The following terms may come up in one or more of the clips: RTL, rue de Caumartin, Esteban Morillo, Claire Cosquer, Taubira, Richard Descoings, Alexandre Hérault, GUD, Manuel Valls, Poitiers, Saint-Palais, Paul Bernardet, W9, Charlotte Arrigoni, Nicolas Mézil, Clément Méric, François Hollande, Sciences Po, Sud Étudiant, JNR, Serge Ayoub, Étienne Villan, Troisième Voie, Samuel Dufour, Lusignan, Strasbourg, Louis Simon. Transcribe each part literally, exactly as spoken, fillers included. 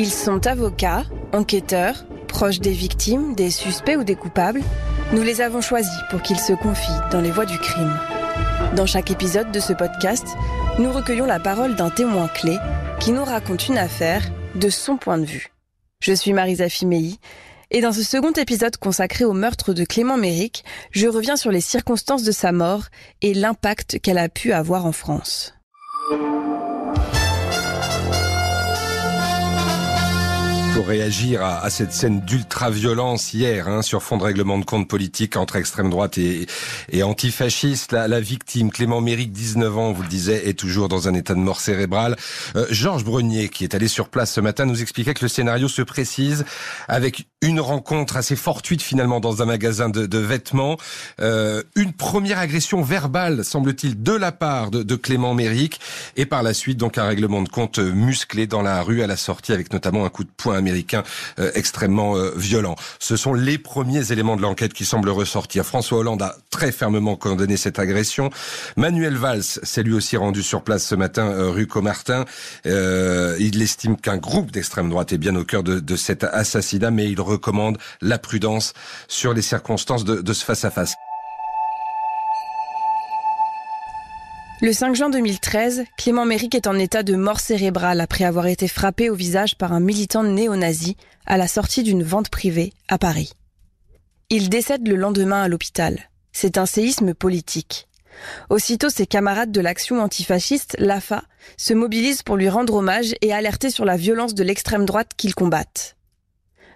Ils sont avocats, enquêteurs, proches des victimes, des suspects ou des coupables. Nous les avons choisis pour qu'ils se confient dans les voies du crime. Dans chaque épisode de ce podcast, nous recueillons la parole d'un témoin clé qui nous raconte une affaire de son point de vue. Je suis Marie Zafimehy et dans ce second épisode consacré au meurtre de Clément Méric, je reviens sur les circonstances de sa mort et l'impact qu'elle a pu avoir en France. Pour réagir à, à cette scène d'ultra-violence hier, hein, sur fond de règlement de compte politique entre extrême droite et, et antifasciste, la, la victime, Clément Méric, dix-neuf ans, on vous le disait, est toujours dans un état de mort cérébrale. Euh, Georges Brunier, qui est allé sur place ce matin, nous expliquait que le scénario se précise avec une rencontre assez fortuite finalement dans un magasin de, de vêtements, euh, une première agression verbale, semble-t-il, de la part de, de Clément Méric, et par la suite donc un règlement de compte musclé dans la rue à la sortie, avec notamment un coup de poing américain euh, extrêmement euh, violent. Ce sont les premiers éléments de l'enquête qui semblent ressortir. François Hollande a très fermement condamné cette agression. Manuel Valls s'est lui aussi rendu sur place ce matin, euh, rue Caumartin. Euh, il estime qu'un groupe d'extrême droite est bien au cœur de, de cet assassinat, mais il recommande la prudence sur les circonstances de, de ce face-à-face. Le cinq juin deux mille treize, Clément Méric est en état de mort cérébrale après avoir été frappé au visage par un militant néo-nazi à la sortie d'une vente privée à Paris. Il décède le lendemain à l'hôpital. C'est un séisme politique. Aussitôt, ses camarades de l'action antifasciste, l'A F A, se mobilisent pour lui rendre hommage et alerter sur la violence de l'extrême droite qu'ils combattent.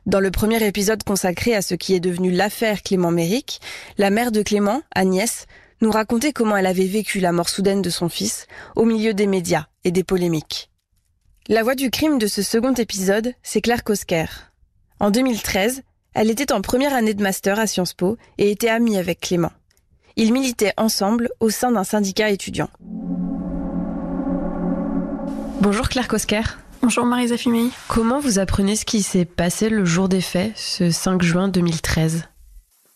Dans le premier épisode consacré à ce qui est devenu l'affaire Clément Méric, la mère de Clément, Agnès, nous racontait comment elle avait vécu la mort soudaine de son fils au milieu des médias et des polémiques. La voix du crime de ce second épisode, c'est Claire Cosquer. En deux mille treize, elle était en première année de master à Sciences Po et était amie avec Clément. Ils militaient ensemble au sein d'un syndicat étudiant. Bonjour Claire Cosquer. Bonjour Marie Zafimehy. Comment vous apprenez ce qui s'est passé le jour des faits, ce cinq juin deux mille treize ?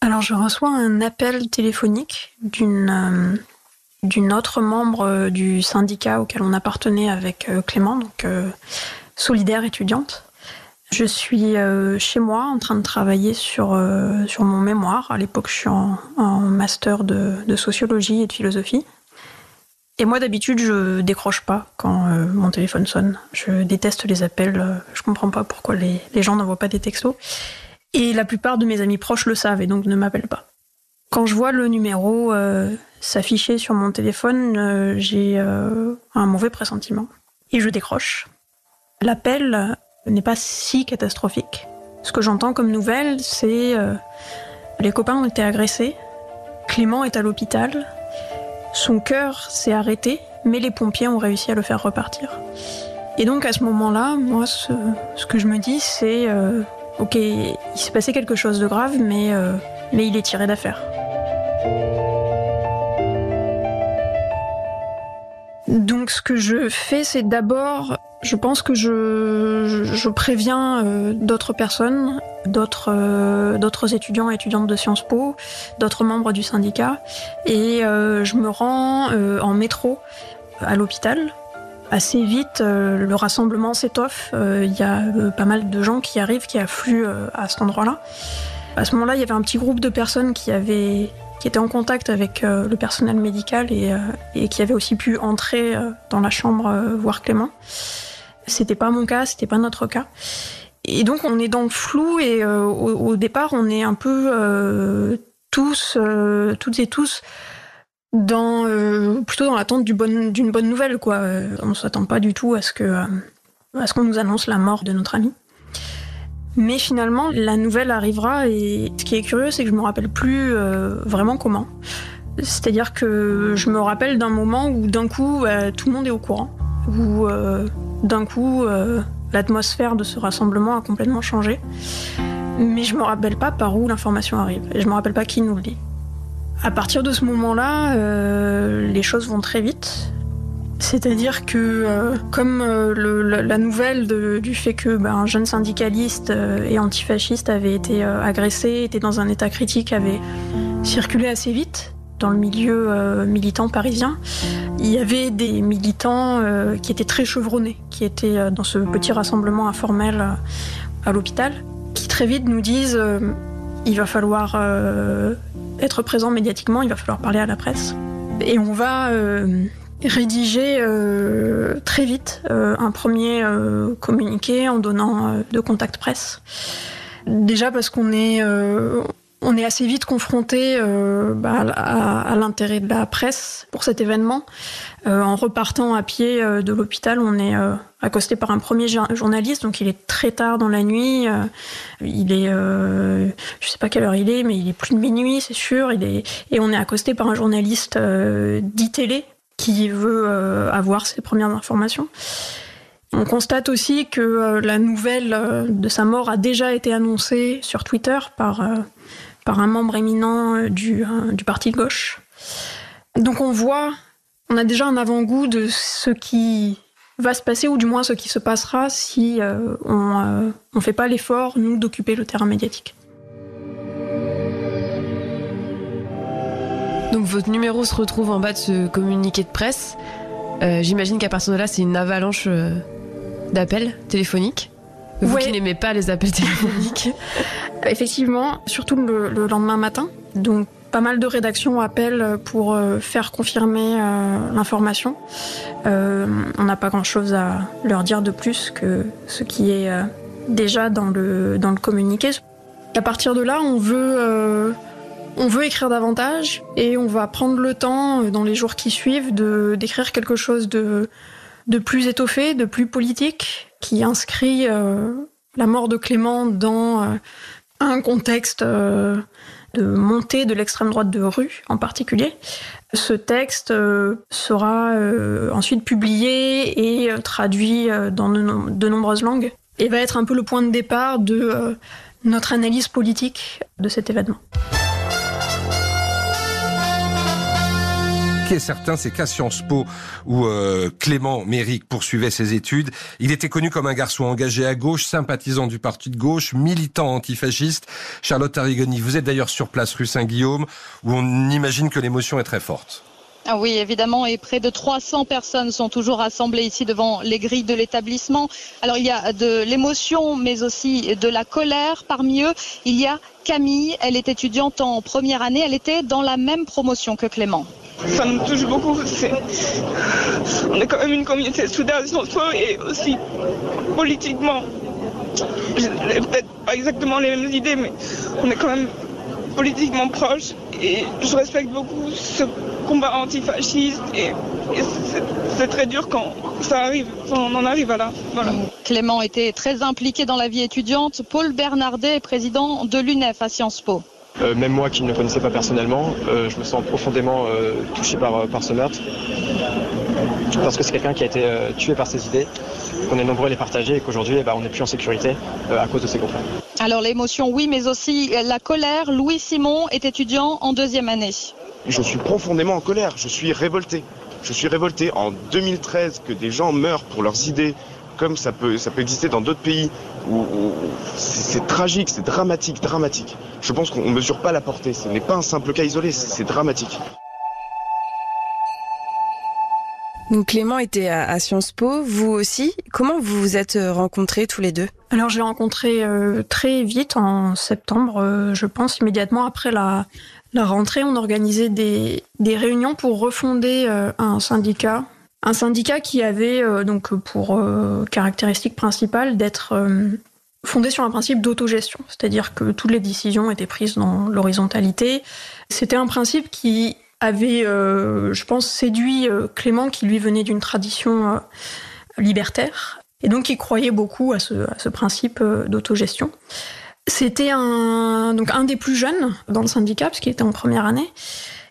Alors, je reçois un appel téléphonique d'une, euh, d'une autre membre du syndicat auquel on appartenait avec euh, Clément, donc euh, Solidaires Étudiantes. Je suis euh, chez moi en train de travailler sur, euh, sur mon mémoire. À l'époque, je suis en, en master de, de sociologie et de philosophie. Et moi, d'habitude, je décroche pas quand euh, mon téléphone sonne. Je déteste les appels. Euh, je comprends pas pourquoi les, les gens n'envoient pas des textos. Et la plupart de mes amis proches le savent et donc ne m'appellent pas. Quand je vois le numéro euh, s'afficher sur mon téléphone, euh, j'ai euh, un mauvais pressentiment. Et je décroche. L'appel n'est pas si catastrophique. Ce que j'entends comme nouvelle, c'est euh, les copains ont été agressés, Clément est à l'hôpital, son cœur s'est arrêté, mais les pompiers ont réussi à le faire repartir. Et donc à ce moment-là, moi, ce, ce que je me dis, c'est... Euh, Ok, il s'est passé quelque chose de grave, mais, euh, mais il est tiré d'affaire. Donc ce que je fais, c'est d'abord, je pense que je, je préviens euh, d'autres personnes, d'autres, euh, d'autres étudiants et étudiantes de Sciences Po, d'autres membres du syndicat, et euh, je me rends euh, en métro à l'hôpital. Assez vite, euh, le rassemblement s'étoffe. Il euh, y a euh, pas mal de gens qui arrivent, qui affluent euh, à cet endroit-là. À ce moment-là, il y avait un petit groupe de personnes qui, avaient, qui étaient en contact avec euh, le personnel médical et, euh, et qui avaient aussi pu entrer euh, dans la chambre euh, voir Clément. C'était pas mon cas, c'était pas notre cas. Et donc, on est dans le flou et euh, au, au départ, on est un peu euh, tous, euh, toutes et tous, Dans, euh, plutôt dans l'attente du bon, d'une bonne nouvelle, quoi. On ne s'attend pas du tout à ce que, euh, à ce qu'on nous annonce la mort de notre ami. Mais finalement, la nouvelle arrivera et ce qui est curieux, c'est que je ne me rappelle plus euh, vraiment comment. C'est-à-dire que je me rappelle d'un moment où d'un coup, euh, tout le monde est au courant, où euh, d'un coup, euh, l'atmosphère de ce rassemblement a complètement changé. Mais je ne me rappelle pas par où l'information arrive et je ne me rappelle pas qui nous le dit. À partir de ce moment-là, euh, les choses vont très vite. C'est-à-dire que, euh, comme euh, le, la, la nouvelle de, du fait que ben, un jeune syndicaliste euh, et antifasciste avait été euh, agressé, était dans un état critique, avait circulé assez vite, dans le milieu euh, militant parisien, il y avait des militants euh, qui étaient très chevronnés, qui étaient euh, dans ce petit rassemblement informel euh, à l'hôpital, qui très vite nous disent euh, il va falloir euh, être présent médiatiquement, il va falloir parler à la presse. Et on va euh, rédiger euh, très vite euh, un premier euh, communiqué en donnant euh, deux contacts presse. Déjà parce qu'on est... Euh, On est assez vite confronté euh, bah, à, à l'intérêt de la presse pour cet événement. Euh, en repartant à pied euh, de l'hôpital, on est euh, accosté par un premier journaliste, donc il est très tard dans la nuit. Euh, il est, euh, je sais pas quelle heure il est, mais il est plus de minuit, c'est sûr. Il est, et on est accosté par un journaliste euh, d'I Télé qui veut euh, avoir ses premières informations. On constate aussi que euh, la nouvelle euh, de sa mort a déjà été annoncée sur Twitter par... Euh, par un membre éminent du, du parti de gauche. Donc on voit, on a déjà un avant-goût de ce qui va se passer, ou du moins ce qui se passera si euh, on euh, ne fait pas l'effort, nous, d'occuper le terrain médiatique. Donc votre numéro se retrouve en bas de ce communiqué de presse. Euh, j'imagine qu'à partir de là, c'est une avalanche euh, d'appels téléphoniques. Vous ouais. qui n'aimez pas les appels téléphoniques. Effectivement, surtout le, le lendemain matin. Donc, pas mal de rédactions appellent pour euh, faire confirmer euh, l'information. Euh, on n'a pas grand-chose à leur dire de plus que ce qui est euh, déjà dans le, dans le communiqué. À partir de là, on veut, euh, on veut écrire davantage et on va prendre le temps, dans les jours qui suivent, de, d'écrire quelque chose de, de plus étoffé, de plus politique, qui inscrit euh, la mort de Clément dans euh, un contexte euh, de montée de l'extrême droite de rue en particulier. Ce texte euh, sera euh, ensuite publié et euh, traduit euh, dans de, no- de nombreuses langues et va être un peu le point de départ de euh, notre analyse politique de cet événement. Ce qui est certain, c'est qu'à Sciences Po, où euh, Clément Méric poursuivait ses études, il était connu comme un garçon engagé à gauche, sympathisant du parti de gauche, militant antifasciste. Charlotte Arrigoni, vous êtes d'ailleurs sur place rue Saint-Guillaume, où on imagine que l'émotion est très forte. Ah oui, évidemment, et près de trois cents personnes sont toujours rassemblées ici devant les grilles de l'établissement. Alors, il y a de l'émotion, mais aussi de la colère. Parmi eux, il y a Camille. Elle est étudiante en première année. Elle était dans la même promotion que Clément. Ça nous touche beaucoup. C'est... On est quand même une communauté soudée, et aussi politiquement. Je n'ai peut-être pas exactement les mêmes idées, mais on est quand même politiquement proches. Et je respecte beaucoup ce combat antifasciste et, et c'est, c'est très dur quand ça arrive, on en arrive à là. Voilà. Clément était très impliqué dans la vie étudiante. Paul Bernardet est président de l'U N E F à Sciences Po. Euh, même moi qui ne le connaissais pas personnellement, euh, je me sens profondément euh, touché par, par ce meurtre. Parce que c'est quelqu'un qui a été euh, tué par ses idées, qu'on est nombreux à les partager et qu'aujourd'hui eh ben, on n'est plus en sécurité euh, à cause de ces groupes-là. Alors l'émotion oui, mais aussi la colère. Louis Simon est étudiant en deuxième année. Je suis profondément en colère, je suis révolté. Je suis révolté en deux mille treize que des gens meurent pour leurs idées, comme ça peut, ça peut exister dans d'autres pays, où, où c'est, c'est tragique, c'est dramatique, dramatique. Je pense qu'on ne mesure pas la portée, ce n'est pas un simple cas isolé, c'est, c'est dramatique. Donc Clément était à, à Sciences Po, vous aussi. Comment vous vous êtes rencontrés tous les deux ? Alors je l'ai rencontré euh, très vite, en septembre, euh, je pense, immédiatement après la... La rentrée, on organisait des, des réunions pour refonder euh, un syndicat. Un syndicat qui avait euh, donc pour euh, caractéristique principale d'être euh, fondé sur un principe d'autogestion, c'est-à-dire que toutes les décisions étaient prises dans l'horizontalité. C'était un principe qui avait, euh, je pense, séduit euh, Clément, qui lui venait d'une tradition euh, libertaire, et donc il croyait beaucoup à ce, à ce principe euh, d'autogestion. C'était un, donc un des plus jeunes dans le syndicat, parce qu'il était en première année,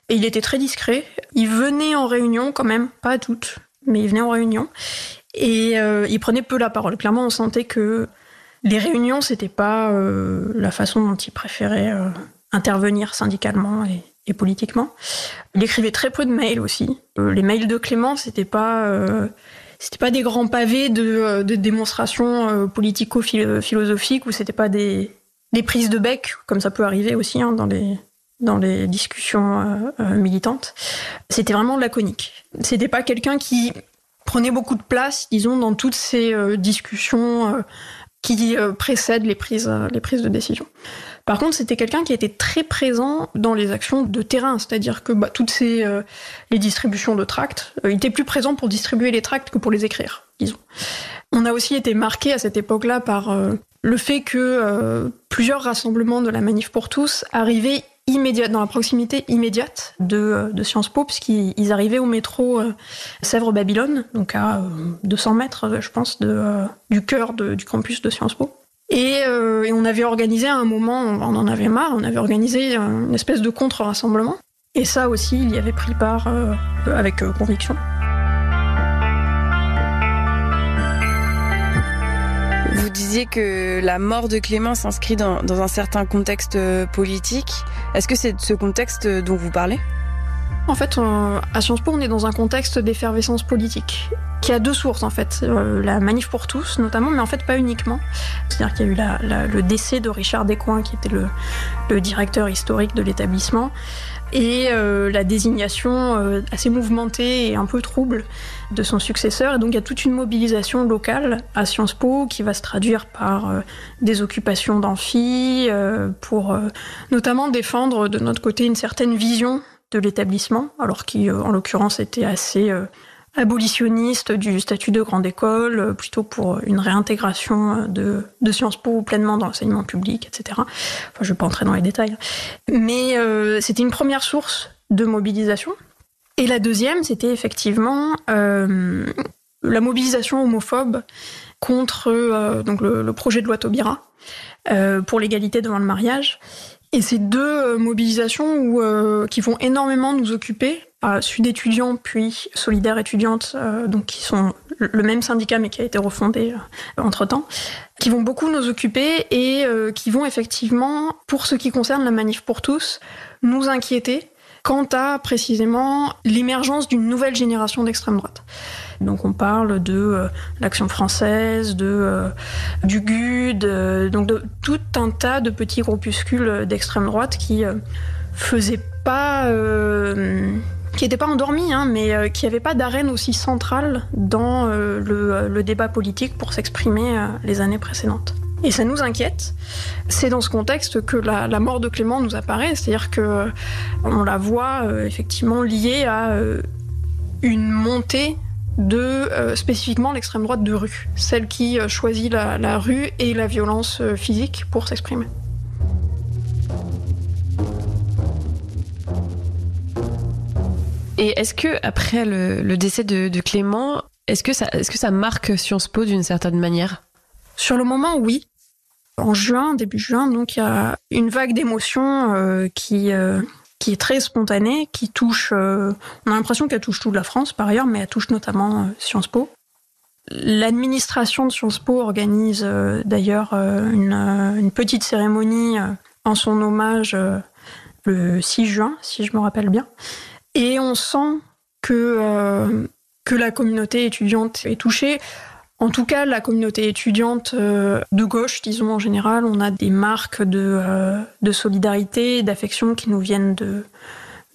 et il était très discret. Il venait en réunion quand même, pas à toutes, mais il venait en réunion, et euh, il prenait peu la parole. Clairement, on sentait que les réunions, c'était pas euh, la façon dont il préférait euh, intervenir syndicalement et, et politiquement. Il écrivait très peu de mails aussi. Euh, les mails de Clément, c'était pas... Euh, C'était pas des grands pavés de, de démonstrations politico-philosophiques, ou c'était pas des, des prises de bec, comme ça peut arriver aussi hein, dans les dans les discussions euh, militantes, c'était vraiment laconique. C'était pas quelqu'un qui prenait beaucoup de place, disons, dans toutes ces euh, discussions euh, qui euh, précèdent les prises, euh, les prises de décision. Par contre, c'était quelqu'un qui était très présent dans les actions de terrain, c'est-à-dire que bah, toutes ces euh, les distributions de tracts, euh, il était plus présent pour distribuer les tracts que pour les écrire, disons. On a aussi été marqué à cette époque-là par euh, le fait que euh, plusieurs rassemblements de la Manif pour tous arrivaient immédiate, dans la proximité immédiate de, de Sciences Po, puisqu'ils arrivaient au métro euh, Sèvres-Babylone, donc à euh, deux cents mètres, je pense, de, euh, du cœur de, du campus de Sciences Po. Et, euh, et on avait organisé à un moment, on en avait marre, on avait organisé une espèce de contre-rassemblement. Et ça aussi, il y avait pris part euh, avec euh, conviction. Vous disiez que la mort de Clément s'inscrit dans, dans un certain contexte politique. Est-ce que c'est de ce contexte dont vous parlez ? En fait, on, à Sciences Po, on est dans un contexte d'effervescence politique qui a deux sources, en fait. Euh, la Manif pour tous, notamment, mais en fait pas uniquement. C'est-à-dire qu'il y a eu la, la, le décès de Richard Descoings, qui était le, le directeur historique de l'établissement, et euh, la désignation euh, assez mouvementée et un peu trouble de son successeur. Et donc il y a toute une mobilisation locale à Sciences Po qui va se traduire par euh, des occupations d'amphis, euh, pour euh, notamment défendre de notre côté une certaine vision de l'établissement, alors qui euh, en l'occurrence était assez euh, abolitionniste du statut de grande école, euh, plutôt pour une réintégration de, de Sciences Po pleinement dans l'enseignement public, et cetera. Enfin, je ne vais pas entrer dans les détails. Mais euh, c'était une première source de mobilisation. Et la deuxième, c'était effectivement euh, la mobilisation homophobe contre euh, donc le, le projet de loi Taubira euh, pour l'égalité devant le mariage. Et ces deux mobilisations où, euh, qui vont énormément nous occuper, à Sud Étudiant puis Solidaires Étudiantes, euh, donc qui sont le même syndicat mais qui a été refondé euh, entre-temps, qui vont beaucoup nous occuper et euh, qui vont effectivement, pour ce qui concerne la Manif pour tous, nous inquiéter quant à précisément l'émergence d'une nouvelle génération d'extrême droite. Donc on parle de euh, l'Action française, de, euh, du G U D, euh, donc de tout un tas de petits groupuscules d'extrême droite qui euh, faisaient pas, euh, qui n'étaient pas endormis, hein, mais euh, qui n'avaient pas d'arène aussi centrale dans euh, le, le débat politique pour s'exprimer euh, les années précédentes. Et ça nous inquiète. C'est dans ce contexte que la, la mort de Clément nous apparaît, c'est-à-dire que on la voit euh, effectivement liée à euh, une montée de euh, spécifiquement l'extrême droite de rue, celle qui euh, choisit la, la rue et la violence euh, physique pour s'exprimer. Et est-ce que après le, le décès de, de Clément, est-ce que ça, est-ce que ça marque Sciences Po d'une certaine manière ? Sur le moment, oui. En juin, début juin, donc il y a une vague d'émotions euh, qui. Euh, qui est très spontanée, qui touche... Euh, on a l'impression qu'elle touche toute la France, par ailleurs, mais elle touche notamment euh, Sciences Po. L'administration de Sciences Po organise euh, d'ailleurs euh, une, euh, une petite cérémonie euh, en son hommage euh, le six juin, si je me rappelle bien. Et on sent que, euh, que la communauté étudiante est touchée. En tout cas, la communauté étudiante euh, de gauche, disons en général, on a des marques de, euh, de solidarité, d'affection qui nous viennent de,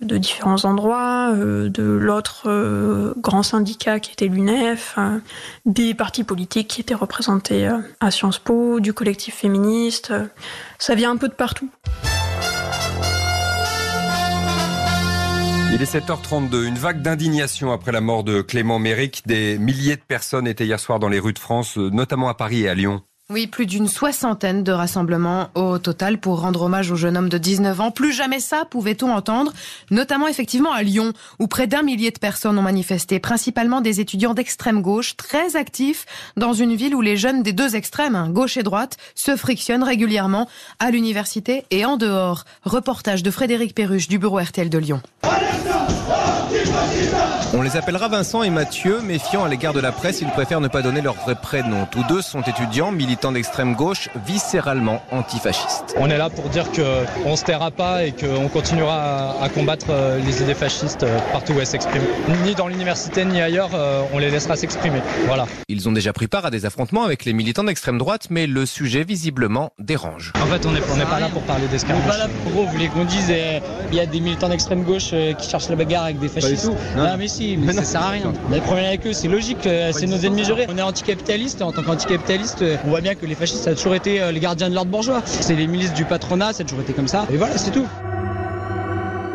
de différents endroits, euh, de l'autre euh, grand syndicat qui était l'U N E F, euh, des partis politiques qui étaient représentés euh, à Sciences Po, du collectif féministe. Euh, ça vient un peu de partout. Il est sept heures trente-deux, une vague d'indignation après la mort de Clément Méric. Des milliers de personnes étaient hier soir dans les rues de France, notamment à Paris et à Lyon. Oui, plus d'une soixantaine de rassemblements au total pour rendre hommage au jeune homme de dix-neuf ans. Plus jamais ça pouvait-on entendre, notamment effectivement à Lyon, où près d'un millier de personnes ont manifesté, principalement des étudiants d'extrême gauche, très actifs dans une ville où les jeunes des deux extrêmes, hein, gauche et droite, se frictionnent régulièrement à l'université et en dehors. Reportage de Frédéric Perruche du bureau R T L de Lyon. Alexandre, oh, On les appellera Vincent et Mathieu, méfiants à l'égard de la presse, ils préfèrent ne pas donner leur vrai prénom. Tous deux sont étudiants, militants d'extrême gauche, viscéralement antifascistes. On est là pour dire qu'on ne se taira pas et qu'on continuera à combattre les idées fascistes partout où elles s'expriment. Ni dans l'université ni ailleurs, on les laissera s'exprimer. Voilà. Ils ont déjà pris part à des affrontements avec les militants d'extrême droite, mais le sujet visiblement dérange. En fait, on n'est pas là pour parler d'escarmouche. On n'est pas là pour gros, vous voulez qu'on dise il y a des militants d'extrême gauche qui cherchent la bagarre avec des fascistes. Tout. Non, non mais si, mais, mais ça non. Sert à rien. Le problème avec eux, c'est logique, c'est nos ennemis jurés. On est anticapitalistes, en tant qu'anticapitalistes, on voit bien que les fascistes, ça a toujours été les gardiens de l'ordre bourgeois. C'est les milices du patronat, ça a toujours été comme ça. Et voilà, c'est tout.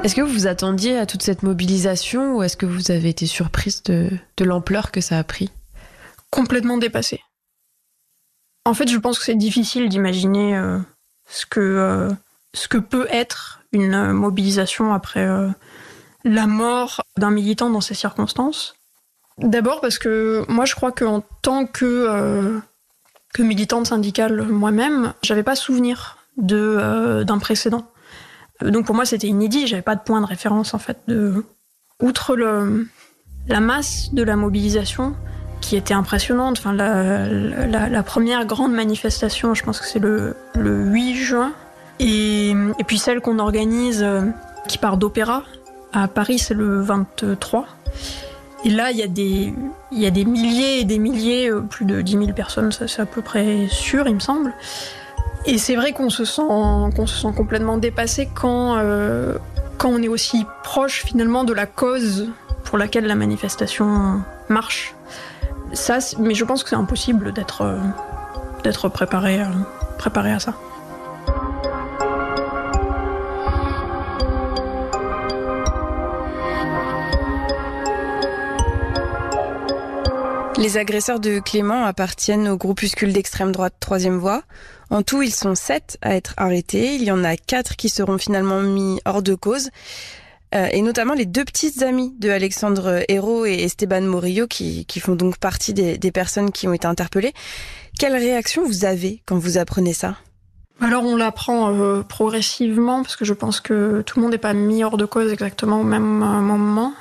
Est-ce que vous vous attendiez à toute cette mobilisation ou est-ce que vous avez été surprise de, de l'ampleur que ça a pris ? Complètement dépassée. En fait, je pense que c'est difficile d'imaginer euh, ce, que, euh, ce que peut être une euh, mobilisation après... Euh, la mort d'un militant dans ces circonstances. D'abord parce que moi, je crois qu'en tant que, euh, que militante syndicale moi-même, j'avais pas souvenir de, euh, d'un précédent. Donc pour moi, c'était inédit, j'avais pas de point de référence en fait. De... Outre le, la masse de la mobilisation qui était impressionnante, enfin, la, la, la première grande manifestation, je pense que c'est le, le huit juin, et, et puis celle qu'on organise euh, qui part d'Opéra, à Paris, c'est le vingt-trois. Et là, il y a des, il y a des milliers et des milliers, plus de dix mille personnes, ça, c'est à peu près sûr, il me semble. Et c'est vrai qu'on se sent, qu'on se sent complètement dépassé quand, euh, quand on est aussi proche, finalement, de la cause pour laquelle la manifestation marche. Ça, mais je pense que c'est impossible d'être, euh, d'être préparé, euh, préparé à ça. Les agresseurs de Clément appartiennent au groupuscule d'extrême droite Troisième Voie. En tout, ils sont sept à être arrêtés. Il y en a quatre qui seront finalement mis hors de cause. Euh, et notamment les deux petites amies de Alexandre Hérault et Esteban Morillo qui, qui font donc partie des, des personnes qui ont été interpellées. Quelle réaction vous avez quand vous apprenez ça ? Alors on l'apprend euh, progressivement parce que je pense que tout le monde n'est pas mis hors de cause exactement au même euh, moment.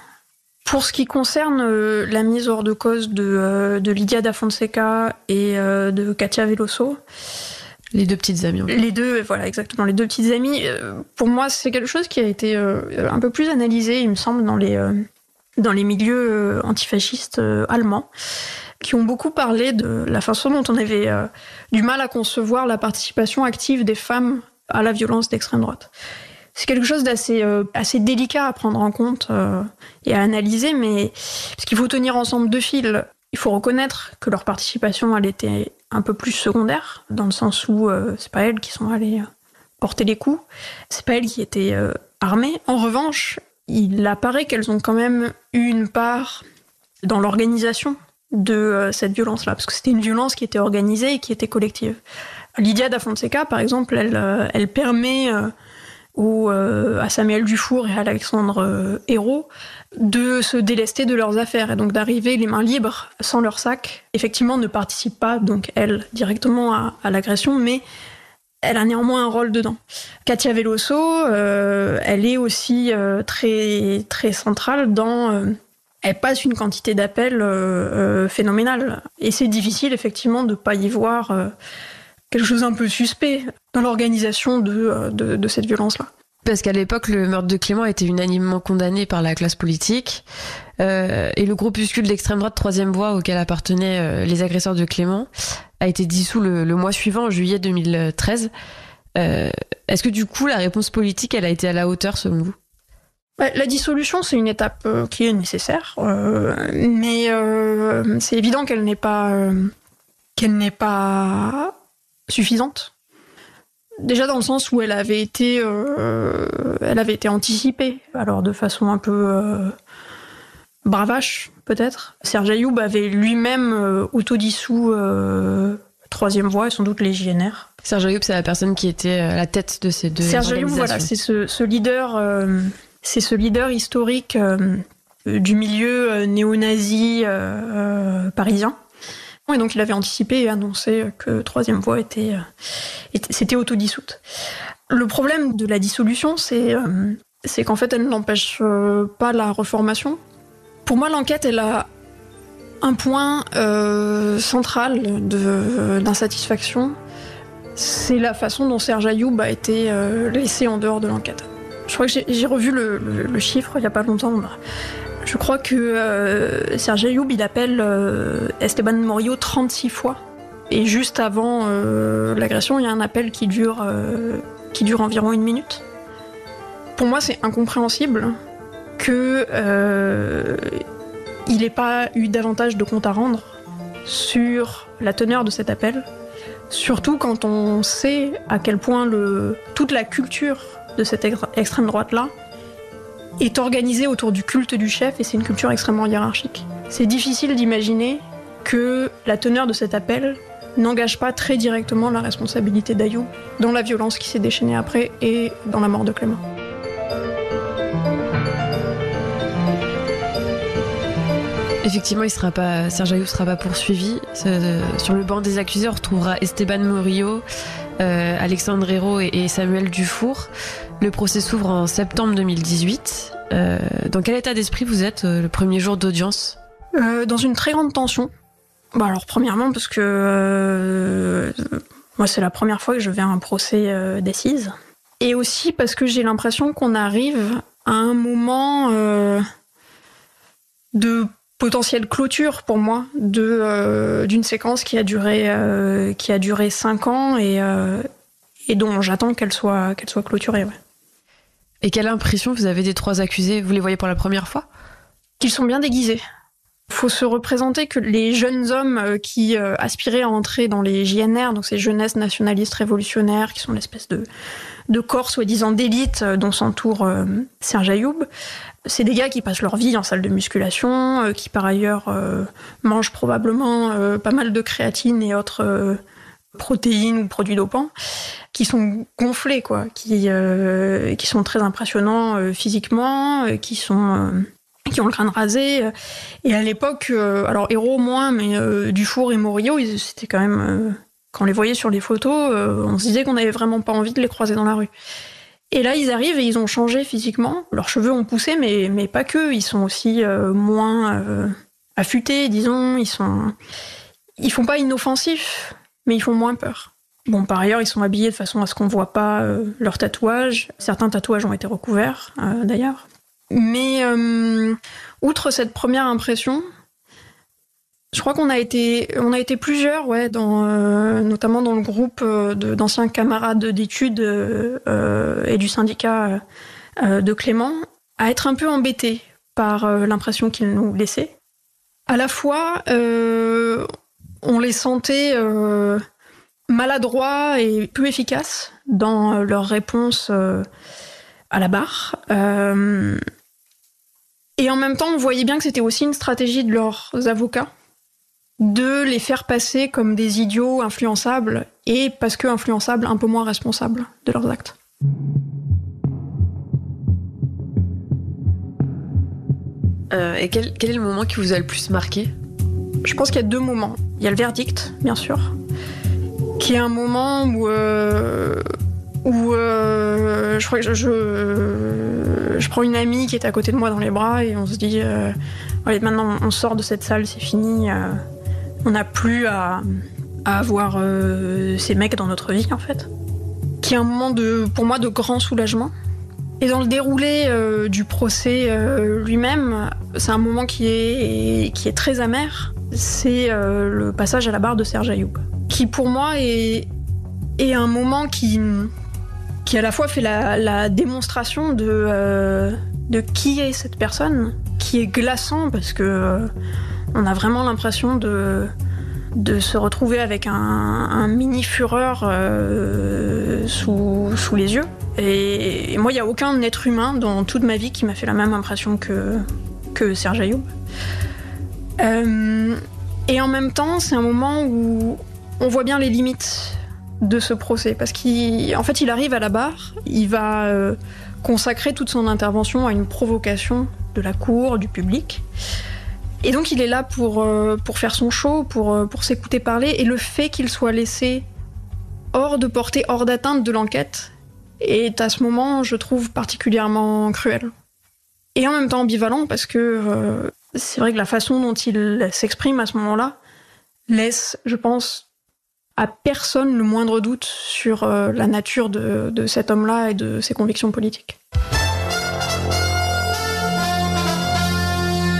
Pour ce qui concerne euh, la mise hors de cause de, euh, de Lydia da Fonseca et euh, de Katia Veloso. Les deux petites amies. En fait. Les deux, voilà, exactement, les deux petites amies. Euh, pour moi, c'est quelque chose qui a été euh, un peu plus analysé, il me semble, dans les, euh, dans les milieux euh, antifascistes euh, allemands, qui ont beaucoup parlé de la façon dont on avait euh, du mal à concevoir la participation active des femmes à la violence d'extrême droite. C'est quelque chose d'assez euh, assez délicat à prendre en compte euh, et à analyser, mais parce qu'il faut tenir ensemble deux fils. Il faut reconnaître que leur participation, elle était un peu plus secondaire, dans le sens où euh, c'est pas elles qui sont allées porter les coups, c'est pas elles qui étaient euh, armées. En revanche, il apparaît qu'elles ont quand même eu une part dans l'organisation de euh, cette violence-là, parce que c'était une violence qui était organisée et qui était collective. Lydia da Fonseca, par exemple, elle, euh, elle permet... Euh, ou euh, à Samuel Dufour et à Alexandre euh, Hérault, de se délester de leurs affaires et donc d'arriver les mains libres, sans leur sac. Effectivement, ne participe pas, donc elle, directement à, à l'agression, mais elle a néanmoins un rôle dedans. Katia Veloso, euh, elle est aussi euh, très, très centrale dans... Euh, elle passe une quantité d'appels euh, euh, phénoménale. Et c'est difficile, effectivement, de ne pas y voir... Euh, quelque chose d'un peu suspect dans l'organisation de, de, de cette violence-là. Parce qu'à l'époque, le meurtre de Clément était unanimement condamné par la classe politique euh, et le groupuscule d'extrême droite Troisième Voie auquel appartenaient euh, les agresseurs de Clément a été dissous le, le mois suivant, en juillet deux mille treize. Euh, est-ce que du coup, la réponse politique, elle a été à la hauteur selon vous ? La dissolution, c'est une étape euh, qui est nécessaire, euh, mais euh, c'est évident qu'elle n'est pas... Euh, qu'elle n'est pas... suffisante. Déjà dans le sens où elle avait été, euh, elle avait été anticipée, alors de façon un peu euh, bravache peut-être. Serge Ayoub avait lui-même euh, autodissous euh, Troisième Voie et sans doute les J N R. Serge Ayoub, c'est la personne qui était à la tête de ces deux Serge organisations. Serge Ayoub, voilà, c'est ce, ce leader, euh, c'est ce leader historique euh, du milieu néo-nazi euh, euh, parisien. Et donc, il avait anticipé et annoncé que Troisième Voie était, était, s'était autodissoute. Le problème de la dissolution, c'est, c'est qu'en fait, elle n'empêche pas la reformation. Pour moi, l'enquête, elle a un point euh, central de, euh, d'insatisfaction. C'est la façon dont Serge Ayoub a été euh, laissé en dehors de l'enquête. Je crois que j'ai, j'ai revu le, le, le chiffre il n'y a pas longtemps. Je crois que euh, Serge Ayoub, il appelle euh, Esteban Morillo trente-six fois. Et juste avant euh, l'agression, il y a un appel qui dure, euh, qui dure environ une minute. Pour moi, c'est incompréhensible que euh, il n'ait pas eu davantage de compte à rendre sur la teneur de cet appel. Surtout quand on sait à quel point le, toute la culture de cette extrême droite-là est organisée autour du culte du chef, et c'est une culture extrêmement hiérarchique. C'est difficile d'imaginer que la teneur de cet appel n'engage pas très directement la responsabilité d'Ayoub dans la violence qui s'est déchaînée après et dans la mort de Clément. Effectivement, il sera pas, Serge Ayoub ne sera pas poursuivi. Sur le banc des accusés, on retrouvera Esteban Morillo, euh, Alexandre Hérault et, et Samuel Dufour. Le procès s'ouvre en septembre deux mille dix-huit. Euh, dans quel état d'esprit vous êtes euh, le premier jour d'audience ? euh, Dans une très grande tension. Bah alors, premièrement, parce que euh, moi, c'est la première fois que je vais à un procès euh, d'assises. Et aussi parce que j'ai l'impression qu'on arrive à un moment euh, de potentielle clôture pour moi de euh, d'une séquence qui a duré euh, qui a duré cinq ans et euh, et dont j'attends qu'elle soit qu'elle soit clôturée. Ouais. Et quelle impression vous avez des trois accusés? Vous les voyez pour la première fois? Qu'ils sont bien déguisés. Faut se représenter que les jeunes hommes qui euh, aspiraient à entrer dans les J N R, donc ces jeunesses nationalistes révolutionnaires qui sont l'espèce de de corps soi-disant d'élite dont s'entoure euh, Serge Ayoub, c'est des gars qui passent leur vie en salle de musculation, euh, qui par ailleurs euh, mangent probablement euh, pas mal de créatine et autres euh, protéines ou produits dopants, qui sont gonflés, quoi, qui euh, qui sont très impressionnants euh, physiquement, euh, qui sont euh, qui ont le crâne rasé. Et à l'époque, euh, alors Hérault moins, mais euh, Dufour et Morillo, ils, c'était quand même... Euh, quand on les voyait sur les photos, euh, on se disait qu'on n'avait vraiment pas envie de les croiser dans la rue. Et là, ils arrivent et ils ont changé physiquement. Leurs cheveux ont poussé, mais, mais pas que. Ils sont aussi euh, moins euh, affûtés, disons. Ils sont, ils font pas inoffensifs, mais ils font moins peur. Bon, par ailleurs, ils sont habillés de façon à ce qu'on voit pas euh, leurs tatouages. Certains tatouages ont été recouverts, euh, d'ailleurs. Mais euh, outre cette première impression, je crois qu'on a été, on a été plusieurs, ouais, dans, euh, notamment dans le groupe de, d'anciens camarades d'études euh, et du syndicat euh, de Clément, à être un peu embêtés par euh, l'impression qu'ils nous laissaient. À la fois, euh, on les sentait euh, maladroits et peu efficaces dans leurs réponses euh, à la barre. Euh, et en même temps, on voyait bien que c'était aussi une stratégie de leurs avocats de les faire passer comme des idiots influençables et, parce que influençables, un peu moins responsables de leurs actes. Euh, et quel, quel est le moment qui vous a le plus marqué ? Je pense qu'il y a deux moments. Il y a le verdict, bien sûr, qui est un moment où, euh, où euh, je crois que je, je, je prends une amie qui est à côté de moi dans les bras et on se dit euh, « Allez, maintenant, on sort de cette salle, c'est fini. Euh, » On n'a plus à, à avoir euh, ces mecs dans notre vie, en fait. Qui est un moment, de, pour moi, de grand soulagement. Et dans le déroulé euh, du procès euh, lui-même, c'est un moment qui est, qui est très amer. C'est euh, le passage à la barre de Serge Ayoub. Qui, pour moi, est, est un moment qui, qui, à la fois, fait la, la démonstration de, euh, de qui est cette personne, qui est glaçant, parce que... Euh, on a vraiment l'impression de, de se retrouver avec un, un mini-fureur euh, sous, sous les yeux. Et, et moi, il n'y a aucun être humain dans toute ma vie qui m'a fait la même impression que, que Serge Ayoub. Euh, et en même temps, c'est un moment où on voit bien les limites de ce procès. Parce qu'en fait, il arrive à la barre, il va euh, consacrer toute son intervention à une provocation de la cour, du public. Et donc il est là pour, euh, pour faire son show, pour, pour s'écouter parler, et le fait qu'il soit laissé hors de portée, hors d'atteinte de l'enquête, est à ce moment, je trouve, particulièrement cruel. Et en même temps ambivalent, parce que euh, c'est vrai que la façon dont il s'exprime à ce moment-là laisse, je pense, à personne le moindre doute sur euh, la nature de, de cet homme-là et de ses convictions politiques.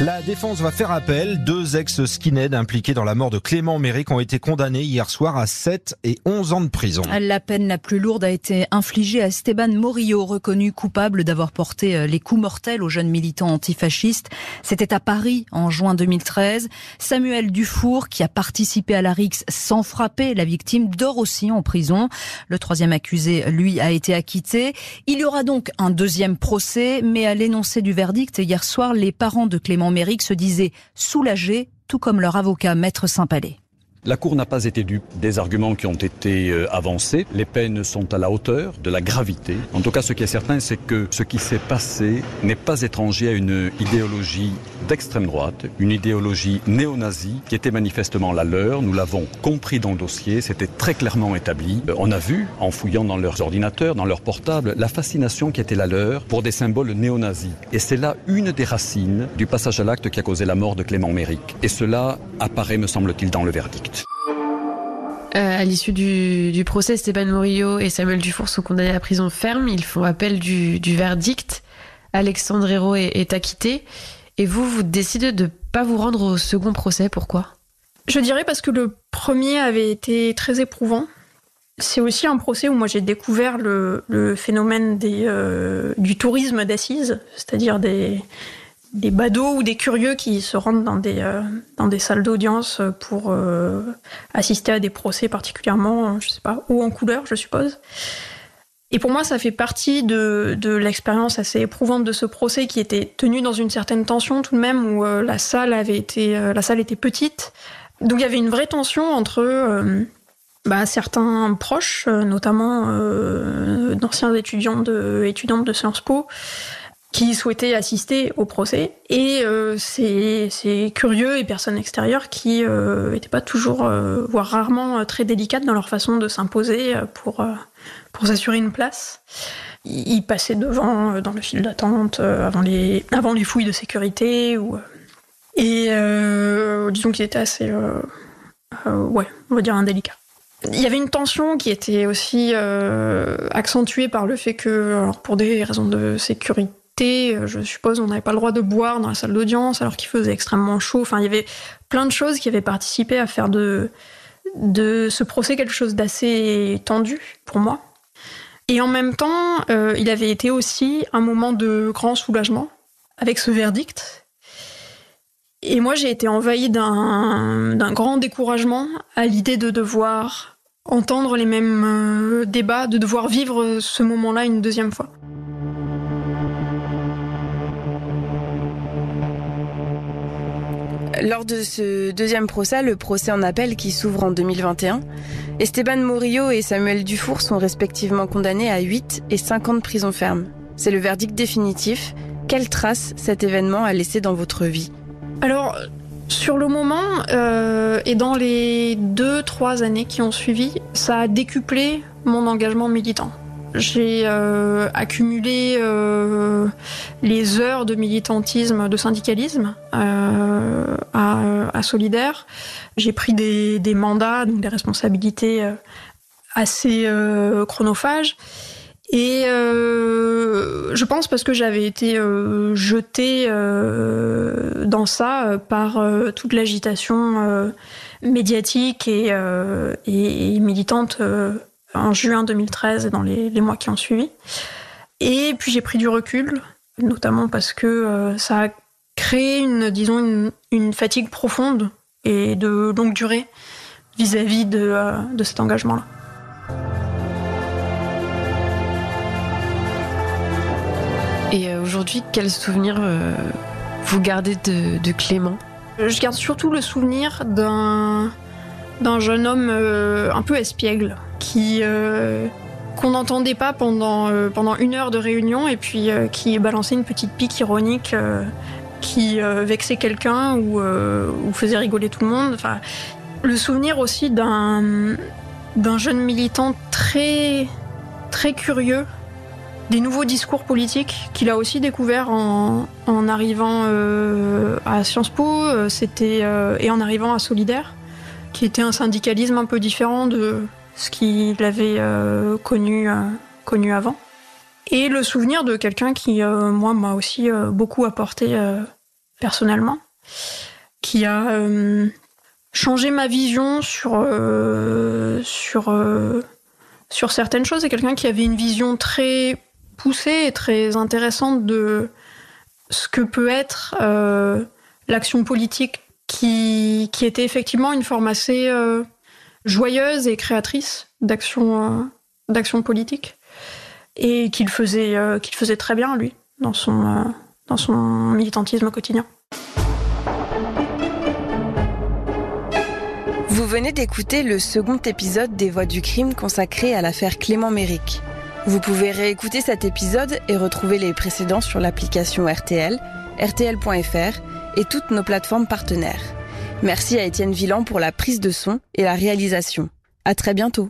La défense va faire appel. Deux ex-skinheads impliqués dans la mort de Clément Méric ont été condamnés hier soir à sept et onze ans de prison. La peine la plus lourde a été infligée à Esteban Morillo, reconnu coupable d'avoir porté les coups mortels aux jeunes militants antifascistes. C'était à Paris en juin deux mille treize. Samuel Dufour, qui a participé à la rixe sans frapper la victime, dort aussi en prison. Le troisième accusé, lui, a été acquitté. Il y aura donc un deuxième procès, mais à l'énoncé du verdict, hier soir, les parents de Clément Méric se disait soulagé, tout comme leur avocat Maître Saint-Palais. La Cour n'a pas été dupe des arguments qui ont été avancés. Les peines sont à la hauteur de la gravité. En tout cas, ce qui est certain, c'est que ce qui s'est passé n'est pas étranger à une idéologie d'extrême droite, une idéologie néo-nazie qui était manifestement la leur. Nous l'avons compris dans le dossier, c'était très clairement établi. On a vu, en fouillant dans leurs ordinateurs, dans leurs portables, la fascination qui était la leur pour des symboles néo-nazis. Et c'est là une des racines du passage à l'acte qui a causé la mort de Clément Méric. Et cela apparaît, me semble-t-il, dans le verdict. Euh, à l'issue du, du procès, Esteban Morillo et Samuel Dufour sont condamnés à prison ferme. Ils font appel du, du verdict. Alexandre Hérault est, est acquitté. Et vous, vous décidez de ne pas vous rendre au second procès. Pourquoi ? Je dirais parce que le premier avait été très éprouvant. C'est aussi un procès où moi j'ai découvert le, le phénomène des, euh, du tourisme d'assises, c'est-à-dire des... des badauds ou des curieux qui se rendent dans des, euh, dans des salles d'audience pour euh, assister à des procès particulièrement, je sais pas, haut en couleur, je suppose. Et pour moi, ça fait partie de, de l'expérience assez éprouvante de ce procès qui était tenu dans une certaine tension tout de même, où euh, la salle avait été, euh, la salle était petite. Donc il y avait une vraie tension entre euh, bah, certains proches, notamment euh, d'anciens étudiants de, étudiantes de Sciences Po, qui souhaitaient assister au procès, et euh, ces, ces curieux et personnes extérieures qui n'étaient euh, pas toujours, euh, voire rarement, très délicates dans leur façon de s'imposer pour, euh, pour s'assurer une place. Ils passaient devant, euh, dans le fil d'attente, euh, avant, les, avant les fouilles de sécurité. Ou, et euh, disons qu'ils étaient assez, euh, euh, ouais, on va dire indélicats. Il y avait une tension qui était aussi euh, accentuée par le fait que, alors pour des raisons de sécurité, je suppose, on n'avait pas le droit de boire dans la salle d'audience alors qu'il faisait extrêmement chaud. Enfin, il y avait plein de choses qui avaient participé à faire de, de ce procès quelque chose d'assez tendu pour moi. Et en même temps, euh, il avait été aussi un moment de grand soulagement avec ce verdict. Et moi, j'ai été envahie d'un, d'un grand découragement à l'idée de devoir entendre les mêmes euh, débats, de devoir vivre ce moment-là une deuxième fois. Lors de ce deuxième procès, le procès en appel qui s'ouvre en deux mille vingt et un, Esteban Morillo et Samuel Dufour sont respectivement condamnés à huit et cinq ans de prison ferme. C'est le verdict définitif. Quelle trace cet événement a laissé dans votre vie ? Alors, sur le moment, euh, et dans les deux trois années qui ont suivi, ça a décuplé mon engagement militant. J'ai euh, accumulé euh, les heures de militantisme, de syndicalisme euh, à, à Solidaires. J'ai pris des, des mandats, donc des responsabilités assez euh, chronophages. Et euh, je pense parce que j'avais été euh, jetée euh, dans ça par euh, toute l'agitation euh, médiatique et, euh, et, et militante euh, en juin deux mille treize et dans les, les mois qui ont suivi. Et puis j'ai pris du recul, notamment parce que euh, ça a créé une, disons, une, une fatigue profonde et de longue durée vis-à-vis de, euh, de cet engagement-là. Et aujourd'hui, quel souvenir euh, vous gardez de, de Clément ? Je garde surtout le souvenir d'un... d'un jeune homme euh, un peu espiègle, qui, euh, qu'on n'entendait pas pendant, euh, pendant une heure de réunion, et puis euh, qui balançait une petite pique ironique euh, qui euh, vexait quelqu'un ou, euh, ou faisait rigoler tout le monde. Enfin, le souvenir aussi d'un, d'un jeune militant très, très curieux, des nouveaux discours politiques qu'il a aussi découvert en, en arrivant euh, à Sciences Po c'était, euh, et en arrivant à Solidaires, qui était un syndicalisme un peu différent de ce qu'il avait euh, connu, euh, connu avant. Et le souvenir de quelqu'un qui, euh, moi, m'a aussi euh, beaucoup apporté euh, personnellement, qui a euh, changé ma vision sur, euh, sur, euh, sur certaines choses. C'est quelqu'un qui avait une vision très poussée et très intéressante de ce que peut être euh, l'action politique qui, qui était effectivement une forme assez euh, joyeuse et créatrice d'action, euh, d'action politique. Et qu'il faisait, euh, qu'il faisait très bien, lui, dans son, euh, dans son militantisme quotidien. Vous venez d'écouter le second épisode des Voix du crime consacré à l'affaire Clément Méric. Vous pouvez réécouter cet épisode et retrouver les précédents sur l'application R T L, R T L point F R et toutes nos plateformes partenaires. Merci à Étienne Villan pour la prise de son et la réalisation. À très bientôt.